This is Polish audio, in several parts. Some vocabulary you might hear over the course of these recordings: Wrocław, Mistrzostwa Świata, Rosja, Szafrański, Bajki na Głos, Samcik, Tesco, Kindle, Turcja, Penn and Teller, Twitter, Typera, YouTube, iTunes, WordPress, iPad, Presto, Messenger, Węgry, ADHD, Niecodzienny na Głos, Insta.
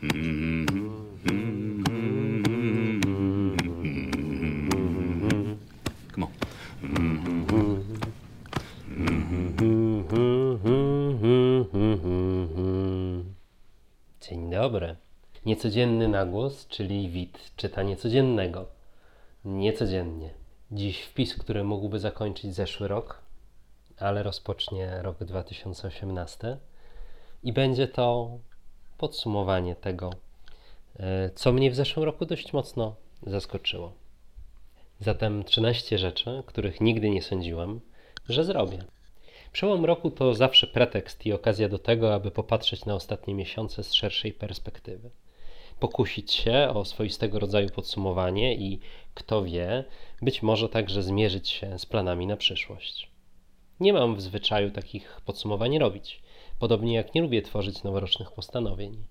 Come on. Dzień dobry. Niecodzienny na głos, czyli wid czytanie codziennego. Niecodziennie. Dziś wpis, który mógłby zakończyć zeszły rok, ale rozpocznie rok 2018 i będzie to podsumowanie tego, co mnie w zeszłym roku dość mocno zaskoczyło. Zatem 13 rzeczy, których nigdy nie sądziłem, że zrobię. Przełom roku to zawsze pretekst i okazja do tego, aby popatrzeć na ostatnie miesiące z szerszej perspektywy. Pokusić się o swoistego rodzaju podsumowanie i, kto wie, być może także zmierzyć się z planami na przyszłość. Nie mam w zwyczaju takich podsumowań robić, podobnie jak nie lubię tworzyć noworocznych postanowień.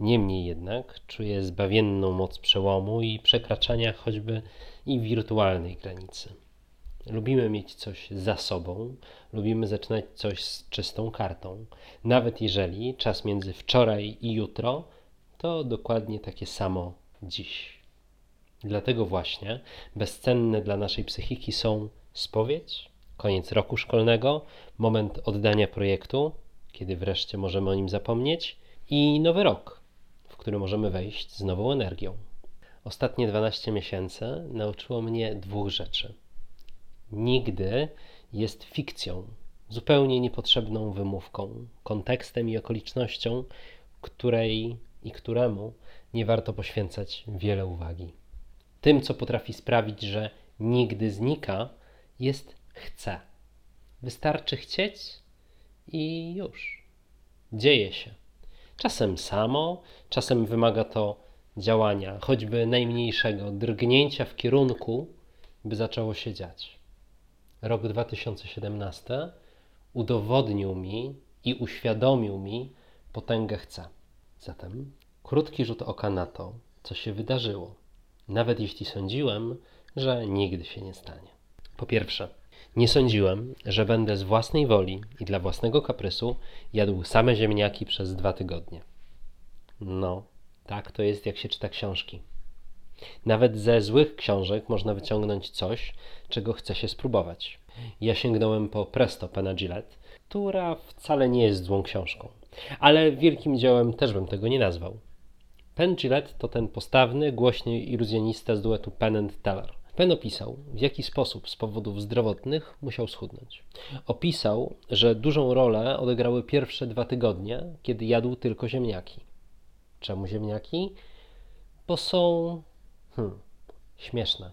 Niemniej jednak czuję zbawienną moc przełomu i przekraczania choćby i wirtualnej granicy. Lubimy mieć coś za sobą, lubimy zaczynać coś z czystą kartą. Nawet jeżeli czas między wczoraj i jutro to dokładnie takie samo dziś. Dlatego właśnie bezcenne dla naszej psychiki są spowiedź, koniec roku szkolnego, moment oddania projektu, kiedy wreszcie możemy o nim zapomnieć, i nowy rok, w który możemy wejść z nową energią. Ostatnie 12 miesięcy nauczyło mnie 2 rzeczy. Nigdy jest fikcją, zupełnie niepotrzebną wymówką, kontekstem i okolicznością, której i któremu nie warto poświęcać wiele uwagi. Tym, co potrafi sprawić, że nigdy znika, jest chcę. Wystarczy chcieć i już. Dzieje się. Czasem samo, czasem wymaga to działania, choćby najmniejszego drgnięcia w kierunku, by zaczęło się dziać. Rok 2017 udowodnił mi i uświadomił mi potęgę chcę. Zatem krótki rzut oka na to, co się wydarzyło, nawet jeśli sądziłem, że nigdy się nie stanie. Po pierwsze, nie sądziłem, że będę z własnej woli i dla własnego kaprysu jadł same ziemniaki przez 2 tygodnie. No, tak to jest, jak się czyta książki. Nawet ze złych książek można wyciągnąć coś, czego chce się spróbować. Ja sięgnąłem po Presto Penna, która wcale nie jest złą książką, ale wielkim dziełem też bym tego nie nazwał. Penn to ten postawny, głośny iluzjonista z duetu Penn and Teller. Penn opisał, w jaki sposób z powodów zdrowotnych musiał schudnąć. Opisał, że dużą rolę odegrały pierwsze 2 tygodnie, kiedy jadł tylko ziemniaki. Czemu ziemniaki? Bo są... śmieszne.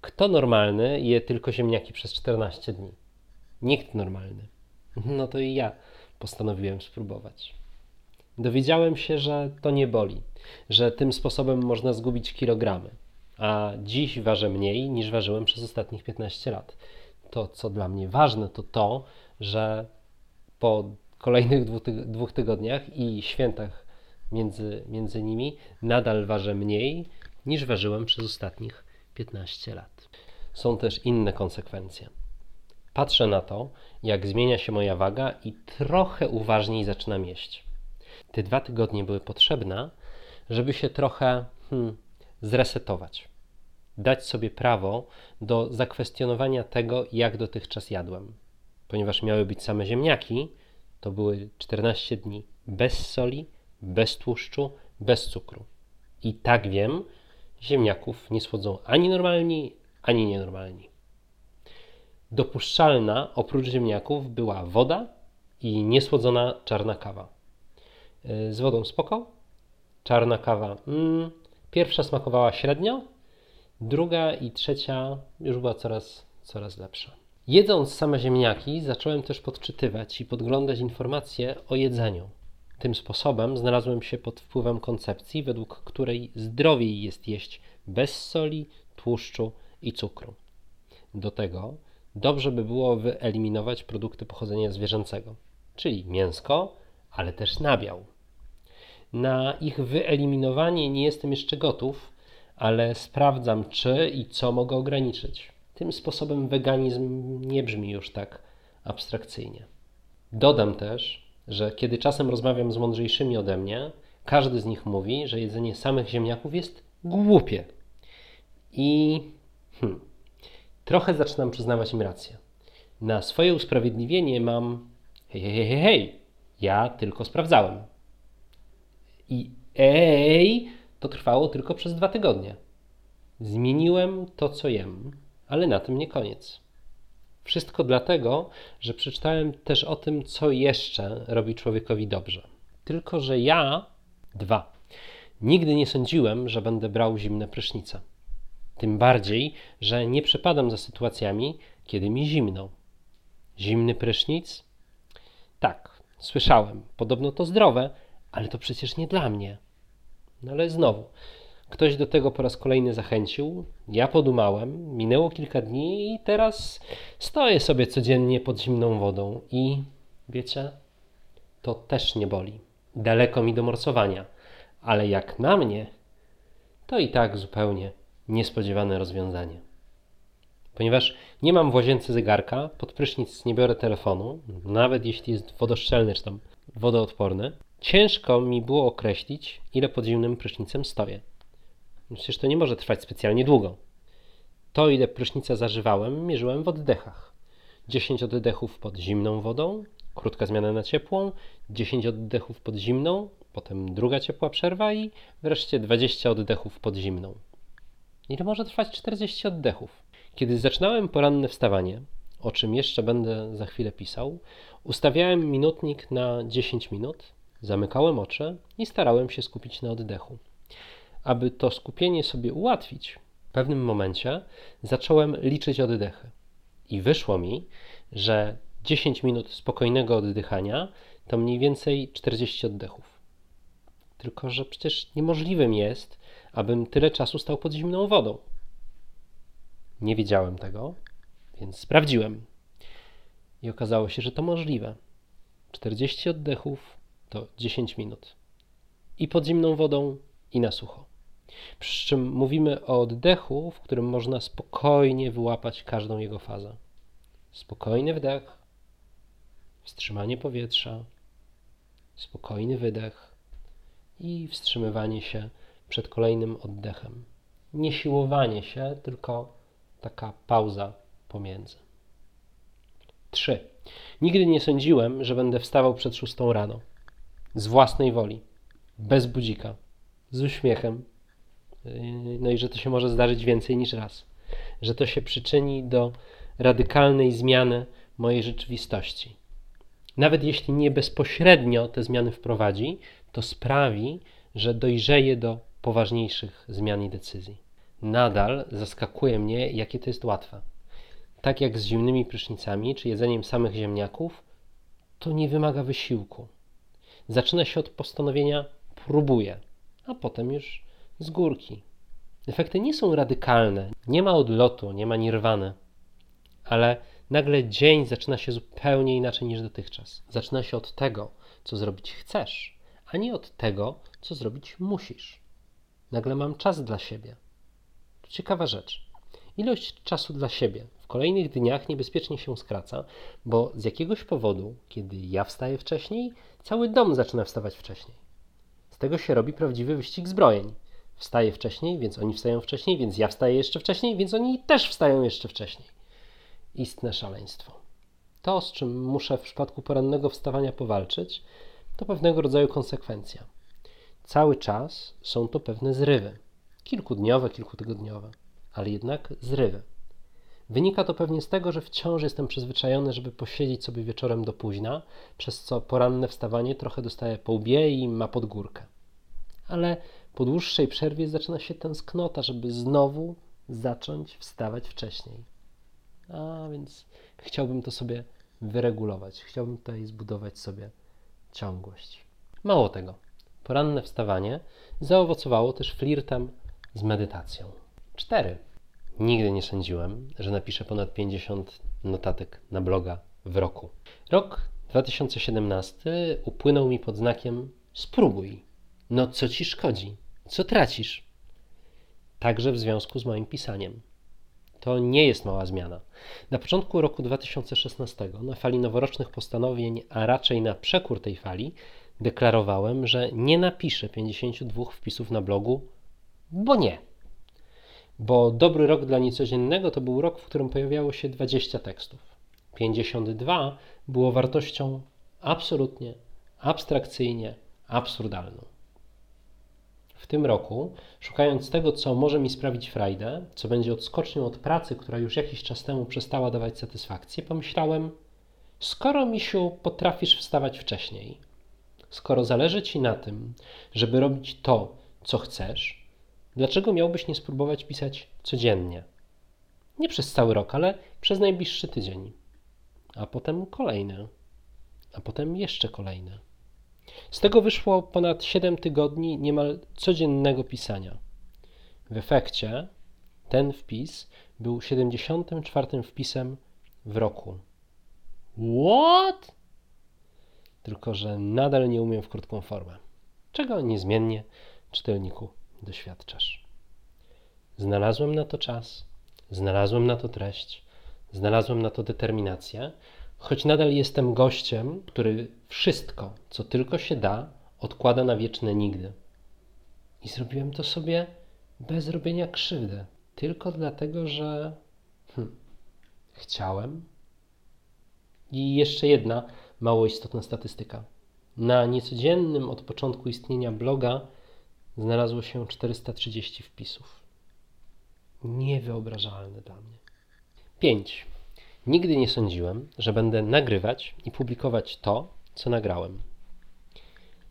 Kto normalny je tylko ziemniaki przez 14 dni? Nikt normalny. No to i ja postanowiłem spróbować. Dowiedziałem się, że to nie boli, że tym sposobem można zgubić kilogramy, a dziś ważę mniej niż ważyłem przez ostatnich 15 lat. To, co dla mnie ważne, to to, że po kolejnych 2 tygodniach i świętach między nimi nadal ważę mniej niż ważyłem przez ostatnich 15 lat. Są też inne konsekwencje. Patrzę na to, jak zmienia się moja waga i trochę uważniej zaczynam jeść. Te 2 tygodnie były potrzebne, żeby się trochę zresetować. Dać sobie prawo do zakwestionowania tego, jak dotychczas jadłem. Ponieważ miały być same ziemniaki, to były 14 dni bez soli, bez tłuszczu, bez cukru. I tak wiem, ziemniaków nie słodzą ani normalni, ani nienormalni. Dopuszczalna oprócz ziemniaków była woda i niesłodzona czarna kawa. Z wodą spoko, czarna kawa pierwsza smakowała średnio, druga i trzecia już była coraz lepsza. Jedząc same ziemniaki zacząłem też podczytywać i podglądać informacje o jedzeniu. Tym sposobem znalazłem się pod wpływem koncepcji, według której zdrowiej jest jeść bez soli, tłuszczu i cukru. Do tego dobrze by było wyeliminować produkty pochodzenia zwierzęcego, czyli mięsko, ale też nabiał. Na ich wyeliminowanie nie jestem jeszcze gotów, ale sprawdzam, czy i co mogę ograniczyć. Tym sposobem weganizm nie brzmi już tak abstrakcyjnie. Dodam też, że kiedy czasem rozmawiam z mądrzejszymi ode mnie, Każdy z nich mówi, że jedzenie samych ziemniaków jest głupie. I trochę zaczynam przyznawać im rację. Na swoje usprawiedliwienie mam hej, ja tylko sprawdzałem. I to trwało tylko przez 2 tygodnie. Zmieniłem to, co jem, ale na tym nie koniec. Wszystko dlatego, że przeczytałem też o tym, co jeszcze robi człowiekowi dobrze. Tylko że ja nigdy nie sądziłem, że będę brał zimne prysznice. Tym bardziej, że nie przepadam za sytuacjami, kiedy mi zimno. Zimny prysznic? Tak, słyszałem. Podobno to zdrowe, ale to przecież nie dla mnie. No ale znowu, ktoś do tego po raz kolejny zachęcił, ja podumałem, minęło kilka dni i teraz stoję sobie codziennie pod zimną wodą i wiecie, to też nie boli. Daleko mi do morsowania, ale jak na mnie, to i tak zupełnie niespodziewane rozwiązanie. Ponieważ nie mam w łazience zegarka, pod prysznic nie biorę telefonu, nawet jeśli jest wodoszczelny czy tam wodoodporny, ciężko mi było określić, ile pod zimnym prysznicem stoję. Przecież to nie może trwać specjalnie długo. To, ile prysznica zażywałem, mierzyłem w oddechach. 10 oddechów pod zimną wodą, krótka zmiana na ciepłą, 10 oddechów pod zimną, potem druga ciepła przerwa i wreszcie 20 oddechów pod zimną. I to może trwać 40 oddechów. Kiedy zaczynałem poranne wstawanie, o czym jeszcze będę za chwilę pisał, ustawiałem minutnik na 10 minut, zamykałem oczy i starałem się skupić na oddechu. Aby to skupienie sobie ułatwić, w pewnym momencie zacząłem liczyć oddechy. I wyszło mi, że 10 minut spokojnego oddychania to mniej więcej 40 oddechów. Tylko że przecież niemożliwym jest, abym tyle czasu stał pod zimną wodą. Nie wiedziałem tego, więc sprawdziłem. I okazało się, że to możliwe. 40 oddechów to 10 minut. I pod zimną wodą, i na sucho. Przy czym mówimy o oddechu, w którym można spokojnie wyłapać każdą jego fazę. Spokojny wdech, wstrzymanie powietrza, spokojny wydech i wstrzymywanie się przed kolejnym oddechem. Nie siłowanie się, tylko taka pauza pomiędzy. 3. Nigdy nie sądziłem, że będę wstawał przed 6 rano. Z własnej woli, bez budzika, z uśmiechem. No i że to się może zdarzyć więcej niż raz. Że to się przyczyni do radykalnej zmiany mojej rzeczywistości. Nawet jeśli nie bezpośrednio te zmiany wprowadzi, to sprawi, że dojrzeje do poważniejszych zmian i decyzji. Nadal zaskakuje mnie, jakie to jest łatwe. Tak jak z zimnymi prysznicami czy jedzeniem samych ziemniaków, to nie wymaga wysiłku. Zaczyna się od postanowienia próbuję, a potem już z górki. Efekty nie są radykalne, nie ma odlotu, nie ma nirwany, ale nagle dzień zaczyna się zupełnie inaczej niż dotychczas. Zaczyna się od tego, co zrobić chcesz, a nie od tego, co zrobić musisz. Nagle mam czas dla siebie. To ciekawa rzecz. Ilość czasu dla siebie w kolejnych dniach niebezpiecznie się skraca, bo z jakiegoś powodu, kiedy ja wstaję wcześniej, cały dom zaczyna wstawać wcześniej. Z tego się robi prawdziwy wyścig zbrojeń. Wstaję wcześniej, więc oni wstają wcześniej, więc ja wstaję jeszcze wcześniej, więc oni też wstają jeszcze wcześniej. Istne szaleństwo. To, z czym muszę w przypadku porannego wstawania powalczyć, to pewnego rodzaju konsekwencja. Cały czas są to pewne zrywy. Kilkudniowe, kilkutygodniowe, ale jednak zrywy. Wynika to pewnie z tego, że wciąż jestem przyzwyczajony, żeby posiedzieć sobie wieczorem do późna, przez co poranne wstawanie trochę dostaje po łbie i ma pod górkę. Ale po dłuższej przerwie zaczyna się tęsknota, żeby znowu zacząć wstawać wcześniej. A więc chciałbym to sobie wyregulować. Chciałbym tutaj zbudować sobie ciągłość. Mało tego, poranne wstawanie zaowocowało też flirtem z medytacją. 4. Nigdy nie sądziłem, że napiszę ponad 50 notatek na bloga w roku. Rok 2017 upłynął mi pod znakiem spróbuj. No co ci szkodzi? Co tracisz? Także w związku z moim pisaniem. To nie jest mała zmiana. Na początku roku 2016, na fali noworocznych postanowień, a raczej na przekór tej fali, deklarowałem, że nie napiszę 52 wpisów na blogu, bo nie. Bo dobry rok dla Niecodziennego to był rok, w którym pojawiało się 20 tekstów. 52 było wartością absolutnie, abstrakcyjnie, absurdalną. W tym roku, szukając tego, co może mi sprawić frajdę, co będzie odskocznią od pracy, która już jakiś czas temu przestała dawać satysfakcję, pomyślałem, skoro, misiu, potrafisz wstawać wcześniej, skoro zależy ci na tym, żeby robić to, co chcesz, dlaczego miałbyś nie spróbować pisać codziennie? Nie przez cały rok, ale przez najbliższy tydzień. A potem kolejne. A potem jeszcze kolejne. Z tego wyszło ponad 7 tygodni niemal codziennego pisania. W efekcie ten wpis był 74. wpisem w roku. What? Tylko że nadal nie umiem w krótką formę. Czego niezmiennie, czytelniku, doświadczasz. Znalazłem na to czas, znalazłem na to treść, znalazłem na to determinację, choć nadal jestem gościem, który wszystko, co tylko się da, odkłada na wieczne nigdy. I zrobiłem to sobie bez robienia krzywdy. Tylko dlatego, że chciałem. I jeszcze jedna mało istotna statystyka. Na Niecodziennym od początku istnienia bloga znalazło się 430 wpisów. Niewyobrażalne dla mnie. 5. Nigdy nie sądziłem, że będę nagrywać i publikować to, co nagrałem.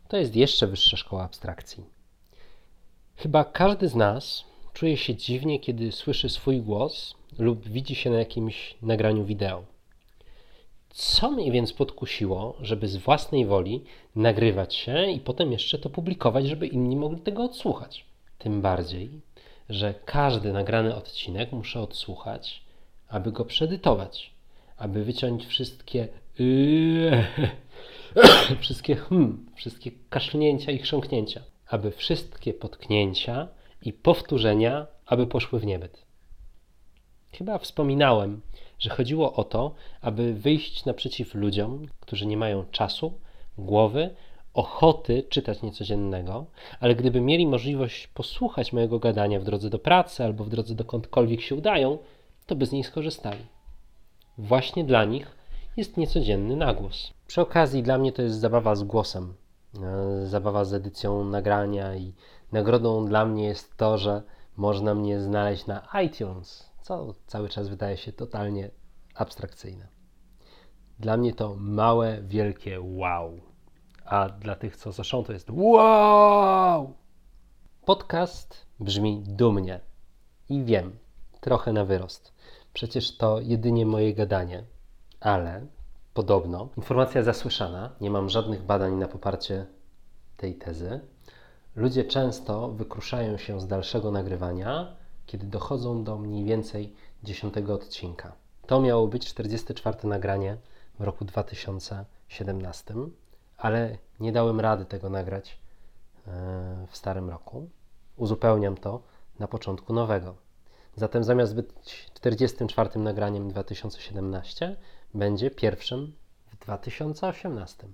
To jest jeszcze wyższa szkoła abstrakcji. Chyba każdy z nas czuje się dziwnie, kiedy słyszy swój głos lub widzi się na jakimś nagraniu wideo. Co mnie więc podkusiło, żeby z własnej woli nagrywać się i potem jeszcze to publikować, żeby inni mogli tego odsłuchać? Tym bardziej, że każdy nagrany odcinek muszę odsłuchać, aby go przeedytować, aby wyciąć wszystkie wszystkie wszystkie kaszlnięcia i chrząknięcia, aby wszystkie potknięcia i powtórzenia, aby poszły w niebyt. Chyba wspominałem, że chodziło o to, aby wyjść naprzeciw ludziom, którzy nie mają czasu, głowy, ochoty czytać Niecodziennego, ale gdyby mieli możliwość posłuchać mojego gadania w drodze do pracy albo w drodze dokądkolwiek się udają, to by z niej skorzystali. Właśnie dla nich jest Niecodzienny na Głos. Przy okazji dla mnie to jest zabawa z głosem, zabawa z edycją nagrania i nagrodą dla mnie jest to, że można mnie znaleźć na iTunes, co cały czas wydaje się totalnie abstrakcyjne. Dla mnie to małe, wielkie wow, a dla tych, co zaszą, to jest wow! Podcast brzmi dumnie i wiem, trochę na wyrost. Przecież to jedynie moje gadanie, ale podobno informacja zasłyszana, nie mam żadnych badań na poparcie tej tezy, ludzie często wykruszają się z dalszego nagrywania, kiedy dochodzą do mniej więcej 10 odcinka. To miało być 44. nagranie w roku 2017, ale nie dałem rady tego nagrać w starym roku. Uzupełniam to na początku nowego. Zatem zamiast być 44. nagraniem 2017, będzie pierwszym w 2018.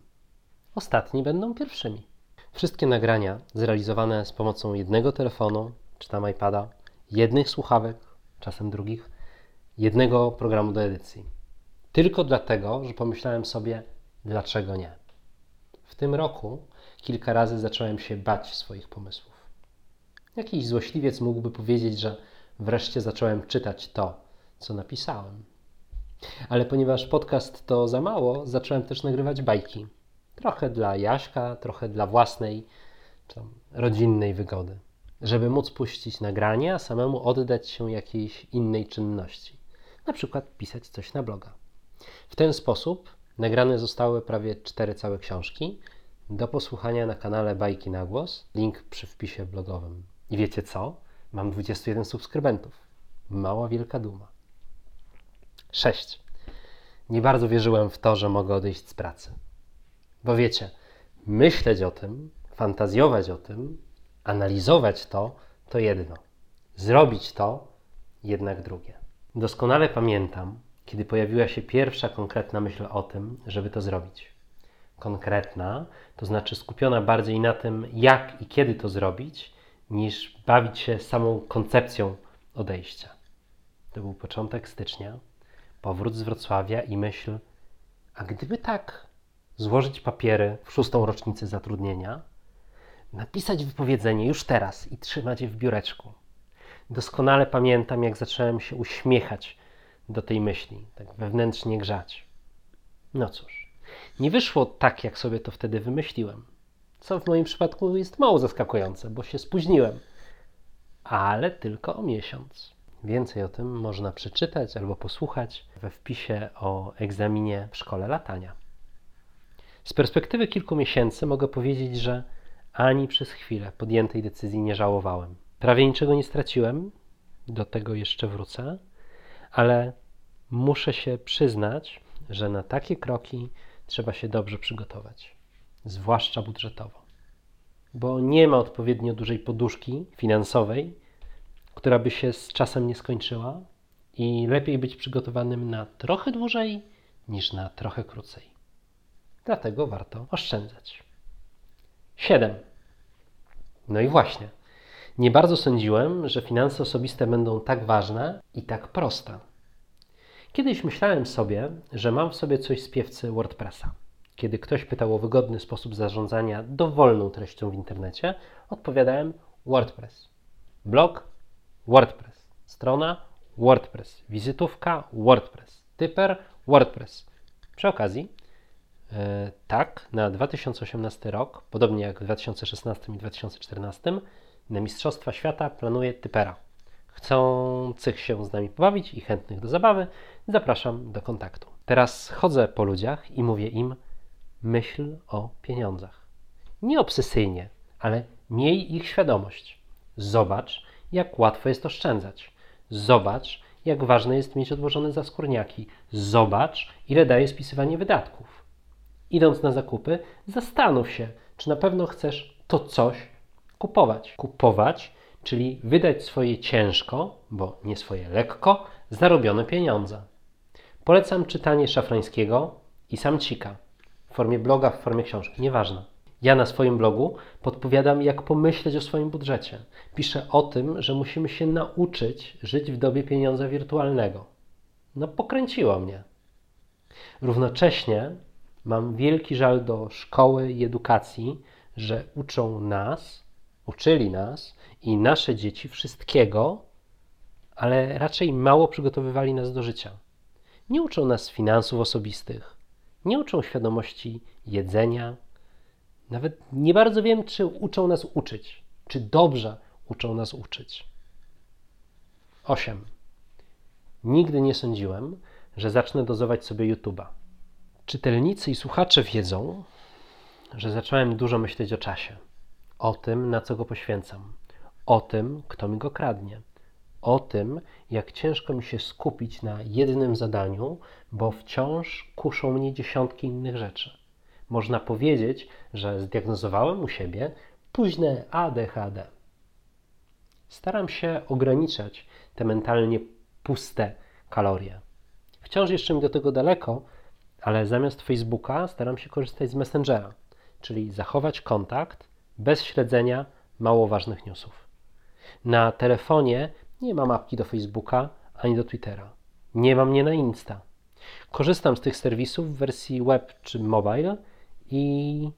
Ostatni będą pierwszymi. Wszystkie nagrania zrealizowane z pomocą jednego telefonu, czy tam iPada, jednych słuchawek, czasem drugich, jednego programu do edycji. Tylko dlatego, że pomyślałem sobie, dlaczego nie. W tym roku kilka razy zacząłem się bać swoich pomysłów. Jakiś złośliwiec mógłby powiedzieć, że wreszcie zacząłem czytać to, co napisałem. Ale ponieważ podcast to za mało, zacząłem też nagrywać bajki. Trochę dla Jaśka, trochę dla własnej, czy tam rodzinnej wygody. Żeby móc puścić nagranie, a samemu oddać się jakiejś innej czynności. Na przykład pisać coś na bloga. W ten sposób nagrane zostały prawie 4 całe książki do posłuchania na kanale Bajki na Głos. Link przy wpisie blogowym. I wiecie co? Mam 21 subskrybentów. Mała, wielka duma. 6. Nie bardzo wierzyłem w to, że mogę odejść z pracy. Bo wiecie, myśleć o tym, fantazjować o tym, analizować to jedno. Zrobić to jednak drugie. Doskonale pamiętam, kiedy pojawiła się pierwsza konkretna myśl o tym, żeby to zrobić. konkretna, to znaczy skupiona bardziej na tym, jak i kiedy to zrobić, niż bawić się samą koncepcją odejścia. To był początek stycznia, powrót z Wrocławia i myśl, a gdyby tak złożyć papiery w 6. rocznicę zatrudnienia, napisać wypowiedzenie już teraz i trzymać je w biureczku. Doskonale pamiętam, jak zacząłem się uśmiechać do tej myśli, tak wewnętrznie grzać. No cóż, nie wyszło tak, jak sobie to wtedy wymyśliłem, co w moim przypadku jest mało zaskakujące, bo się spóźniłem, ale tylko o miesiąc. Więcej o tym można przeczytać albo posłuchać we wpisie o egzaminie w szkole latania. Z perspektywy kilku miesięcy mogę powiedzieć, że ani przez chwilę podjętej decyzji nie żałowałem. Prawie niczego nie straciłem, do tego jeszcze wrócę, ale muszę się przyznać, że na takie kroki trzeba się dobrze przygotować, zwłaszcza budżetowo, bo nie ma odpowiednio dużej poduszki finansowej, która by się z czasem nie skończyła i lepiej być przygotowanym na trochę dłużej niż na trochę krócej. Dlatego warto oszczędzać. 7. No i właśnie. Nie bardzo sądziłem, że finanse osobiste będą tak ważne i tak proste. Kiedyś myślałem sobie, że mam w sobie coś z piewcy WordPressa. Kiedy ktoś pytał o wygodny sposób zarządzania dowolną treścią w internecie, odpowiadałem WordPress. Blog? WordPress. Strona? WordPress. Wizytówka? WordPress. Typer? WordPress. Przy okazji, tak, na 2018 rok, podobnie jak w 2016 i 2014, na Mistrzostwa Świata planuje Typera. Chcących się z nami pobawić i chętnych do zabawy zapraszam do kontaktu. Teraz chodzę po ludziach i mówię im, myśl o pieniądzach. Nie obsesyjnie, ale miej ich świadomość. Zobacz, jak łatwo jest oszczędzać. Zobacz, jak ważne jest mieć odłożone zaskórniaki. Zobacz, ile daje spisywanie wydatków. Idąc na zakupy, zastanów się, czy na pewno chcesz to coś kupować. Kupować, czyli wydać swoje ciężko, bo nie swoje lekko, zarobione pieniądze. Polecam czytanie Szafrańskiego i Samcika w formie bloga, w formie książki, nieważne. Ja na swoim blogu podpowiadam, jak pomyśleć o swoim budżecie. Piszę o tym, że musimy się nauczyć żyć w dobie pieniądza wirtualnego. No pokręciło mnie. Równocześnie mam wielki żal do szkoły i edukacji, że uczyli nas i nasze dzieci wszystkiego, ale raczej mało przygotowywali nas do życia. Nie uczą nas finansów osobistych, nie uczą świadomości jedzenia, nawet nie bardzo wiem, czy uczą nas uczyć, czy dobrze uczą nas uczyć. 8. Nigdy nie sądziłem, że zacznę dozować sobie YouTube'a. Czytelnicy i słuchacze wiedzą, że zacząłem dużo myśleć o czasie. O tym, na co go poświęcam. O tym, kto mi go kradnie. O tym, jak ciężko mi się skupić na jednym zadaniu, bo wciąż kuszą mnie dziesiątki innych rzeczy. Można powiedzieć, że zdiagnozowałem u siebie późne ADHD. Staram się ograniczać te mentalnie puste kalorie. Wciąż jeszcze mi do tego daleko, ale zamiast Facebooka staram się korzystać z Messengera, czyli zachować kontakt bez śledzenia mało ważnych newsów. Na telefonie nie mam apki do Facebooka ani do Twittera. Nie mam mnie na Insta. Korzystam z tych serwisów w wersji web czy mobile i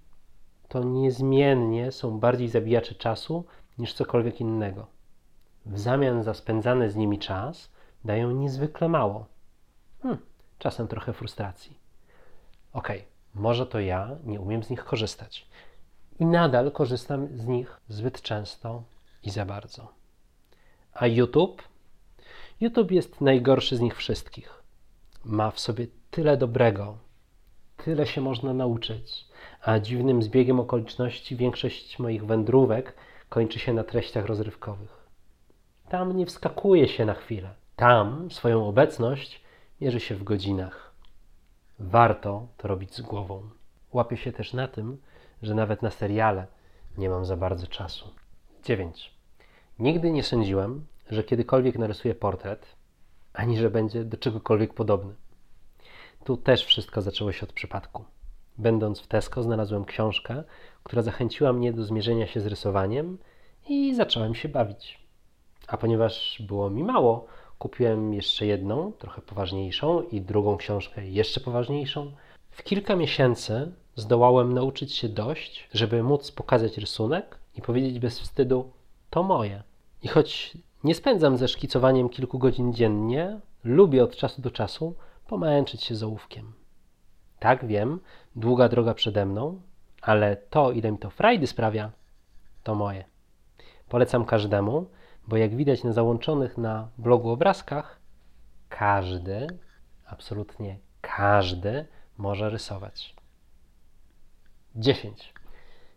to niezmiennie są bardziej zabijacze czasu niż cokolwiek innego. W zamian za spędzany z nimi czas dają niezwykle mało. Czasem trochę frustracji. Okej, może to ja nie umiem z nich korzystać. I nadal korzystam z nich zbyt często i za bardzo. A YouTube? YouTube jest najgorszy z nich wszystkich. Ma w sobie tyle dobrego, tyle się można nauczyć, a dziwnym zbiegiem okoliczności większość moich wędrówek kończy się na treściach rozrywkowych. Tam nie wskakuje się na chwilę. Tam swoją obecność mierzy się w godzinach. Warto to robić z głową. Łapię się też na tym, że nawet na seriale nie mam za bardzo czasu. 9. Nigdy nie sądziłem, że kiedykolwiek narysuję portret, ani że będzie do czegokolwiek podobny. Tu też wszystko zaczęło się od przypadku. Będąc w Tesco znalazłem książkę, która zachęciła mnie do zmierzenia się z rysowaniem i zacząłem się bawić. A ponieważ było mi mało, kupiłem jeszcze jedną, trochę poważniejszą i drugą książkę jeszcze poważniejszą. W kilka miesięcy zdołałem nauczyć się dość, żeby móc pokazać rysunek i powiedzieć bez wstydu, to moje. I choć nie spędzam ze szkicowaniem kilku godzin dziennie, lubię od czasu do czasu pomęczyć się z ołówkiem. Tak, wiem, długa droga przede mną, ale to, ile mi to frajdy sprawia, to moje. Polecam każdemu, bo jak widać na załączonych na blogu obrazkach, każdy, absolutnie każdy może rysować. 10.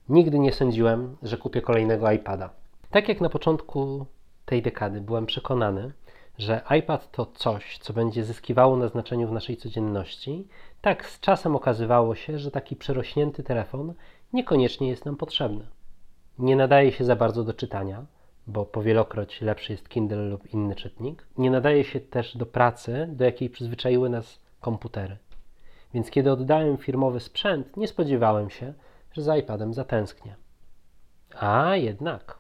Nigdy nie sądziłem, że kupię kolejnego iPada. Tak jak na początku tej dekady byłem przekonany, że iPad to coś, co będzie zyskiwało na znaczeniu w naszej codzienności, tak z czasem okazywało się, że taki przerośnięty telefon niekoniecznie jest nam potrzebny. Nie nadaje się za bardzo do czytania, bo powielokroć lepszy jest Kindle lub inny czytnik. Nie nadaje się też do pracy, do jakiej przyzwyczaiły nas komputery. Więc kiedy oddałem firmowy sprzęt, nie spodziewałem się, że za iPadem zatęsknię. A jednak,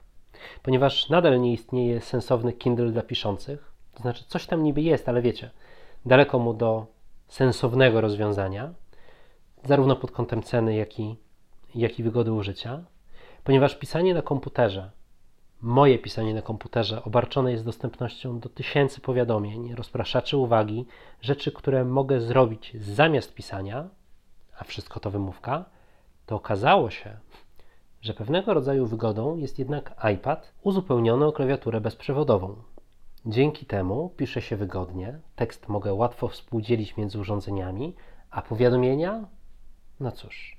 ponieważ nadal nie istnieje sensowny Kindle dla piszących, to znaczy coś tam niby jest, ale wiecie, daleko mu do sensownego rozwiązania, zarówno pod kątem ceny, jak i wygody użycia, ponieważ moje pisanie na komputerze obarczone jest dostępnością do tysięcy powiadomień, rozpraszaczy uwagi, rzeczy, które mogę zrobić zamiast pisania, a wszystko to wymówka, to okazało się, że pewnego rodzaju wygodą jest jednak iPad uzupełniony o klawiaturę bezprzewodową. Dzięki temu pisze się wygodnie, tekst mogę łatwo współdzielić między urządzeniami, a powiadomienia? No cóż,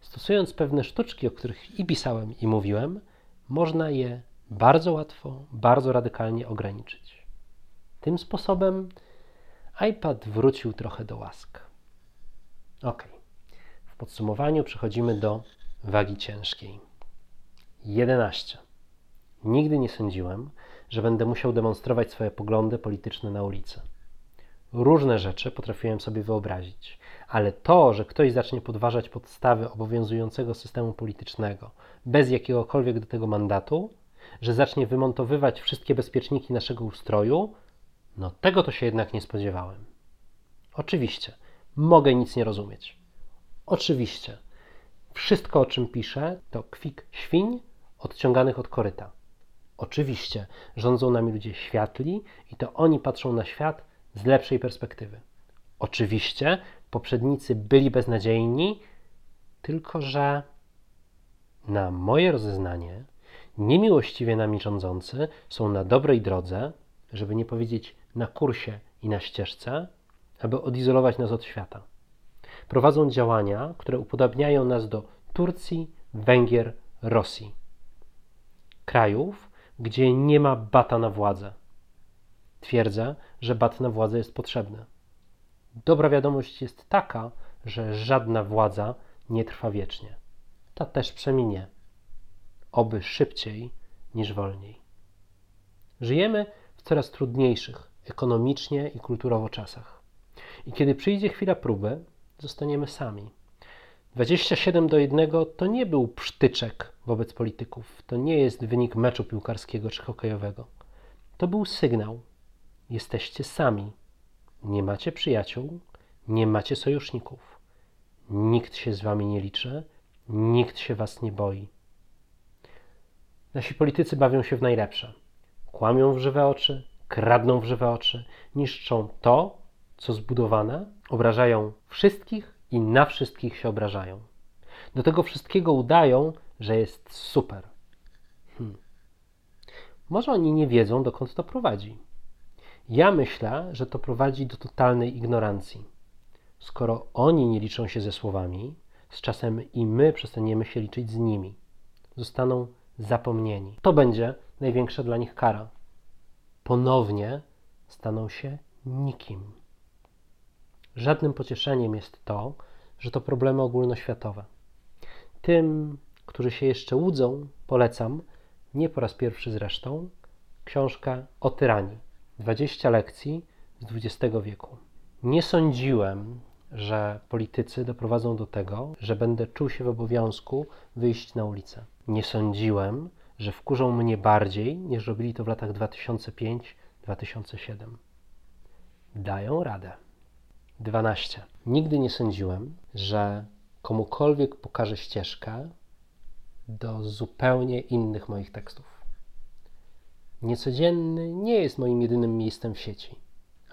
stosując pewne sztuczki, o których i pisałem, i mówiłem, można je bardzo łatwo, bardzo radykalnie ograniczyć. Tym sposobem iPad wrócił trochę do łask. Ok. W podsumowaniu przechodzimy do wagi ciężkiej. 11. Nigdy nie sądziłem, że będę musiał demonstrować swoje poglądy polityczne na ulicy. Różne rzeczy potrafiłem sobie wyobrazić, ale to, że ktoś zacznie podważać podstawy obowiązującego systemu politycznego bez jakiegokolwiek do tego mandatu, że zacznie wymontowywać wszystkie bezpieczniki naszego ustroju, no tego to się jednak nie spodziewałem. Oczywiście, mogę nic nie rozumieć. Oczywiście, wszystko o czym piszę to kwik świń odciąganych od koryta. Oczywiście, rządzą nami ludzie światli i to oni patrzą na świat z lepszej perspektywy. Oczywiście poprzednicy byli beznadziejni, tylko że na moje rozeznanie niemiłościwie nami rządzący są na dobrej drodze, żeby nie powiedzieć na kursie i na ścieżce, aby odizolować nas od świata. Prowadzą działania, które upodabniają nas do Turcji, Węgier, Rosji. Krajów, gdzie nie ma bata na władzę. Twierdzę, że bat na władzę jest potrzebny. Dobra wiadomość jest taka, że żadna władza nie trwa wiecznie. Ta też przeminie. Oby szybciej niż wolniej. Żyjemy w coraz trudniejszych ekonomicznie i kulturowo czasach. I kiedy przyjdzie chwila próby, zostaniemy sami. 27-1 to nie był psztyczek wobec polityków. To nie jest wynik meczu piłkarskiego czy hokejowego. To był sygnał. Jesteście sami. Nie macie przyjaciół, nie macie sojuszników. Nikt się z wami nie liczy, nikt się was nie boi. Nasi politycy bawią się w najlepsze. Kłamią w żywe oczy, kradną w żywe oczy, niszczą to, co zbudowane, obrażają wszystkich i na wszystkich się obrażają. Do tego wszystkiego udają, że jest super. Może oni nie wiedzą, dokąd to prowadzi. Ja myślę, że to prowadzi do totalnej ignorancji. Skoro oni nie liczą się ze słowami, z czasem i my przestaniemy się liczyć z nimi. Zostaną zapomnieni. To będzie największa dla nich kara. Ponownie staną się nikim. Żadnym pocieszeniem jest to, że to problemy ogólnoświatowe. Tym, którzy się jeszcze łudzą, polecam, nie po raz pierwszy zresztą, książkę o tyranii. 20 lekcji z XX wieku. Nie sądziłem, że politycy doprowadzą do tego, że będę czuł się w obowiązku wyjść na ulicę. Nie sądziłem, że wkurzą mnie bardziej, niż robili to w latach 2005-2007. Dają radę. 12. Nigdy nie sądziłem, że komukolwiek pokaże ścieżkę do zupełnie innych moich tekstów. Niecodzienny nie jest moim jedynym miejscem w sieci.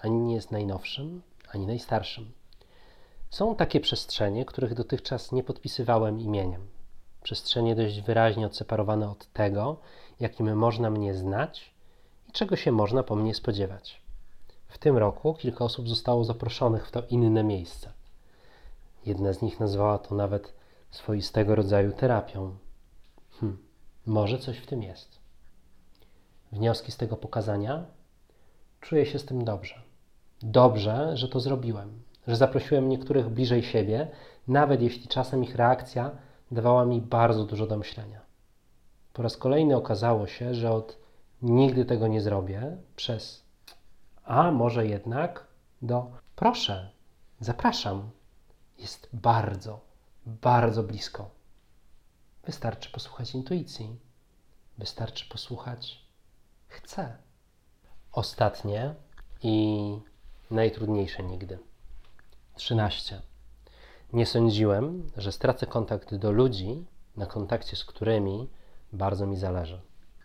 Ani nie jest najnowszym, ani najstarszym. Są takie przestrzenie, których dotychczas nie podpisywałem imieniem. Przestrzenie dość wyraźnie odseparowane od tego, jakim można mnie znać i czego się można po mnie spodziewać. W tym roku kilka osób zostało zaproszonych w to inne miejsce. Jedna z nich nazwała to nawet swoistego rodzaju terapią. Może coś w tym jest. Wnioski z tego pokazania? Czuję się z tym dobrze. Dobrze, że to zrobiłem, że zaprosiłem niektórych bliżej siebie, nawet jeśli czasem ich reakcja dawała mi bardzo dużo do myślenia. Po raz kolejny okazało się, że od nigdy tego nie zrobię przez a może jednak do proszę, zapraszam jest bardzo, bardzo blisko. Wystarczy posłuchać intuicji. Wystarczy posłuchać chcę. Ostatnie i najtrudniejsze nigdy. 13. Nie sądziłem, że stracę kontakt do ludzi, na kontakcie z którymi bardzo mi zależy.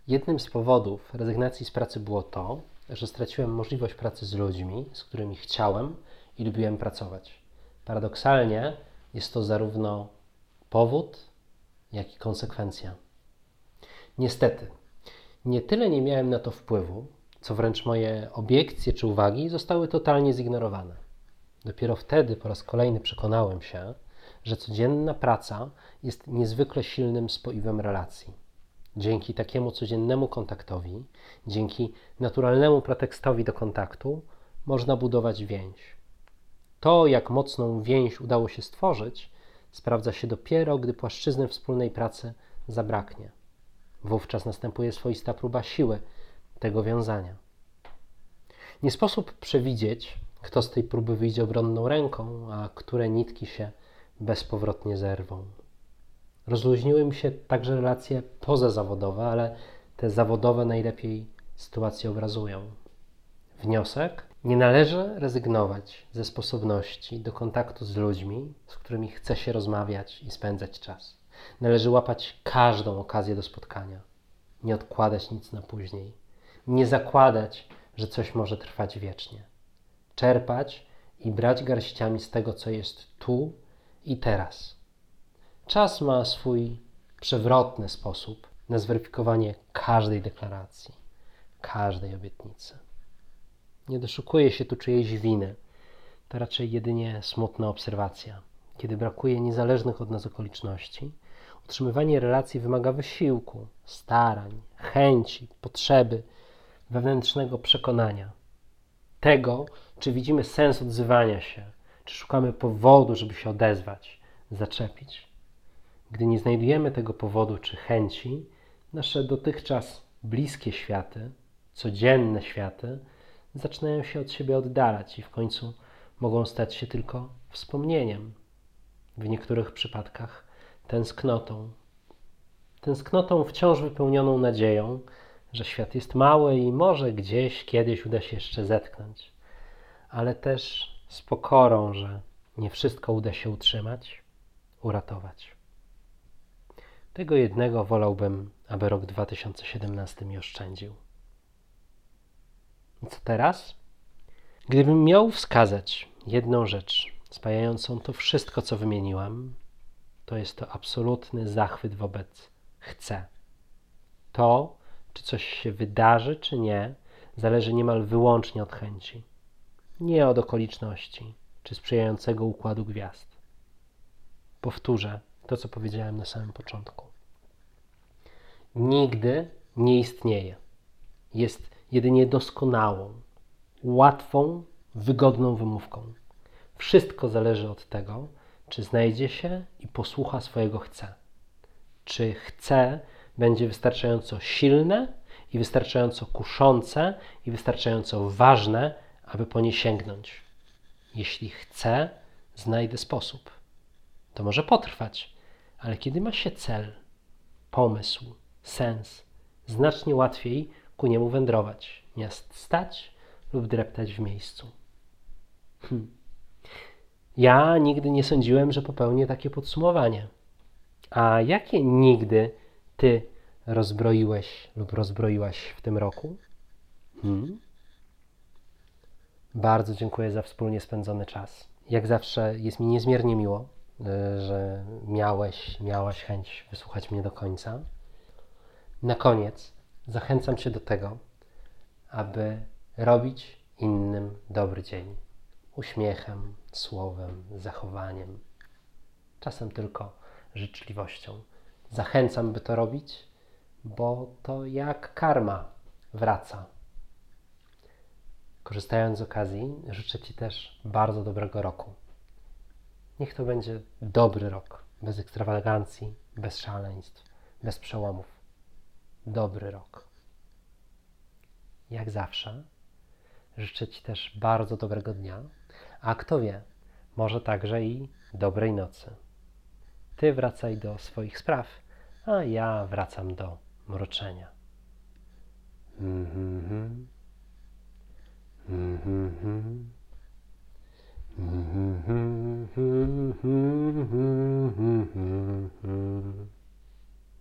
Jednym z powodów rezygnacji z pracy było to, że straciłem możliwość pracy z ludźmi, z którymi chciałem i lubiłem pracować. Paradoksalnie jest to zarówno powód, jak i konsekwencja. Niestety, nie tyle nie miałem na to wpływu, co wręcz moje obiekcje czy uwagi zostały totalnie zignorowane. Dopiero wtedy po raz kolejny przekonałem się, że codzienna praca jest niezwykle silnym spoiwem relacji. Dzięki takiemu codziennemu kontaktowi, dzięki naturalnemu pretekstowi do kontaktu, można budować więź. To, jak mocną więź udało się stworzyć, sprawdza się dopiero, gdy płaszczyzny wspólnej pracy zabraknie. Wówczas następuje swoista próba siły tego wiązania. Nie sposób przewidzieć, kto z tej próby wyjdzie obronną ręką, a które nitki się bezpowrotnie zerwą. Rozluźniły mi się także relacje pozazawodowe, ale te zawodowe najlepiej sytuację obrazują. Wniosek? Nie należy rezygnować ze sposobności do kontaktu z ludźmi, z którymi chce się rozmawiać i spędzać czas. Należy łapać każdą okazję do spotkania. Nie odkładać nic na później. Nie zakładać, że coś może trwać wiecznie. Czerpać i brać garściami z tego, co jest tu i teraz. Czas ma swój przewrotny sposób na zweryfikowanie każdej deklaracji, każdej obietnicy. Nie doszukuje się tu czyjejś winy. To raczej jedynie smutna obserwacja. Kiedy brakuje niezależnych od nas okoliczności, utrzymywanie relacji wymaga wysiłku, starań, chęci, potrzeby, wewnętrznego przekonania. Tego, czy widzimy sens odzywania się, czy szukamy powodu, żeby się odezwać, zaczepić. Gdy nie znajdujemy tego powodu czy chęci, nasze dotychczas bliskie światy, codzienne światy, zaczynają się od siebie oddalać i w końcu mogą stać się tylko wspomnieniem. W niektórych przypadkach tęsknotą. Tęsknotą wciąż wypełnioną nadzieją, że świat jest mały i może gdzieś kiedyś uda się jeszcze zetknąć. Ale też z pokorą, że nie wszystko uda się utrzymać, uratować. Tego jednego wolałbym, aby rok 2017 mi oszczędził. I co teraz? Gdybym miał wskazać jedną rzecz spajającą to wszystko, co wymieniłam, to jest to absolutny zachwyt wobec chcę. To, czy coś się wydarzy, czy nie, zależy niemal wyłącznie od chęci. Nie od okoliczności, czy sprzyjającego układu gwiazd. Powtórzę to, co powiedziałem na samym początku. Nigdy nie istnieje. Jest jedynie doskonałą, łatwą, wygodną wymówką. Wszystko zależy od tego, czy znajdzie się i posłucha swojego chce. Czy chce będzie wystarczająco silne i wystarczająco kuszące i wystarczająco ważne, aby po nie sięgnąć. Jeśli chce, znajdę sposób. To może potrwać, ale kiedy ma się cel, pomysł, sens, znacznie łatwiej ku niemu wędrować, zamiast stać lub dreptać w miejscu. Ja nigdy nie sądziłem, że popełnię takie podsumowanie. A jakie nigdy ty rozbroiłeś lub rozbroiłaś w tym roku? Bardzo dziękuję za wspólnie spędzony czas. Jak zawsze jest mi niezmiernie miło, że miałaś chęć wysłuchać mnie do końca. Na koniec zachęcam cię do tego, aby robić innym dobry dzień. Uśmiechem, słowem, zachowaniem, czasem tylko życzliwością. Zachęcam, by to robić, bo to jak karma wraca. Korzystając z okazji, życzę ci też bardzo dobrego roku. Niech to będzie dobry rok, bez ekstrawagancji, bez szaleństw, bez przełomów. Dobry rok. Jak zawsze, życzę ci też bardzo dobrego dnia, a kto wie, może także i dobrej nocy. Ty wracaj do swoich spraw, a ja wracam do mroczenia.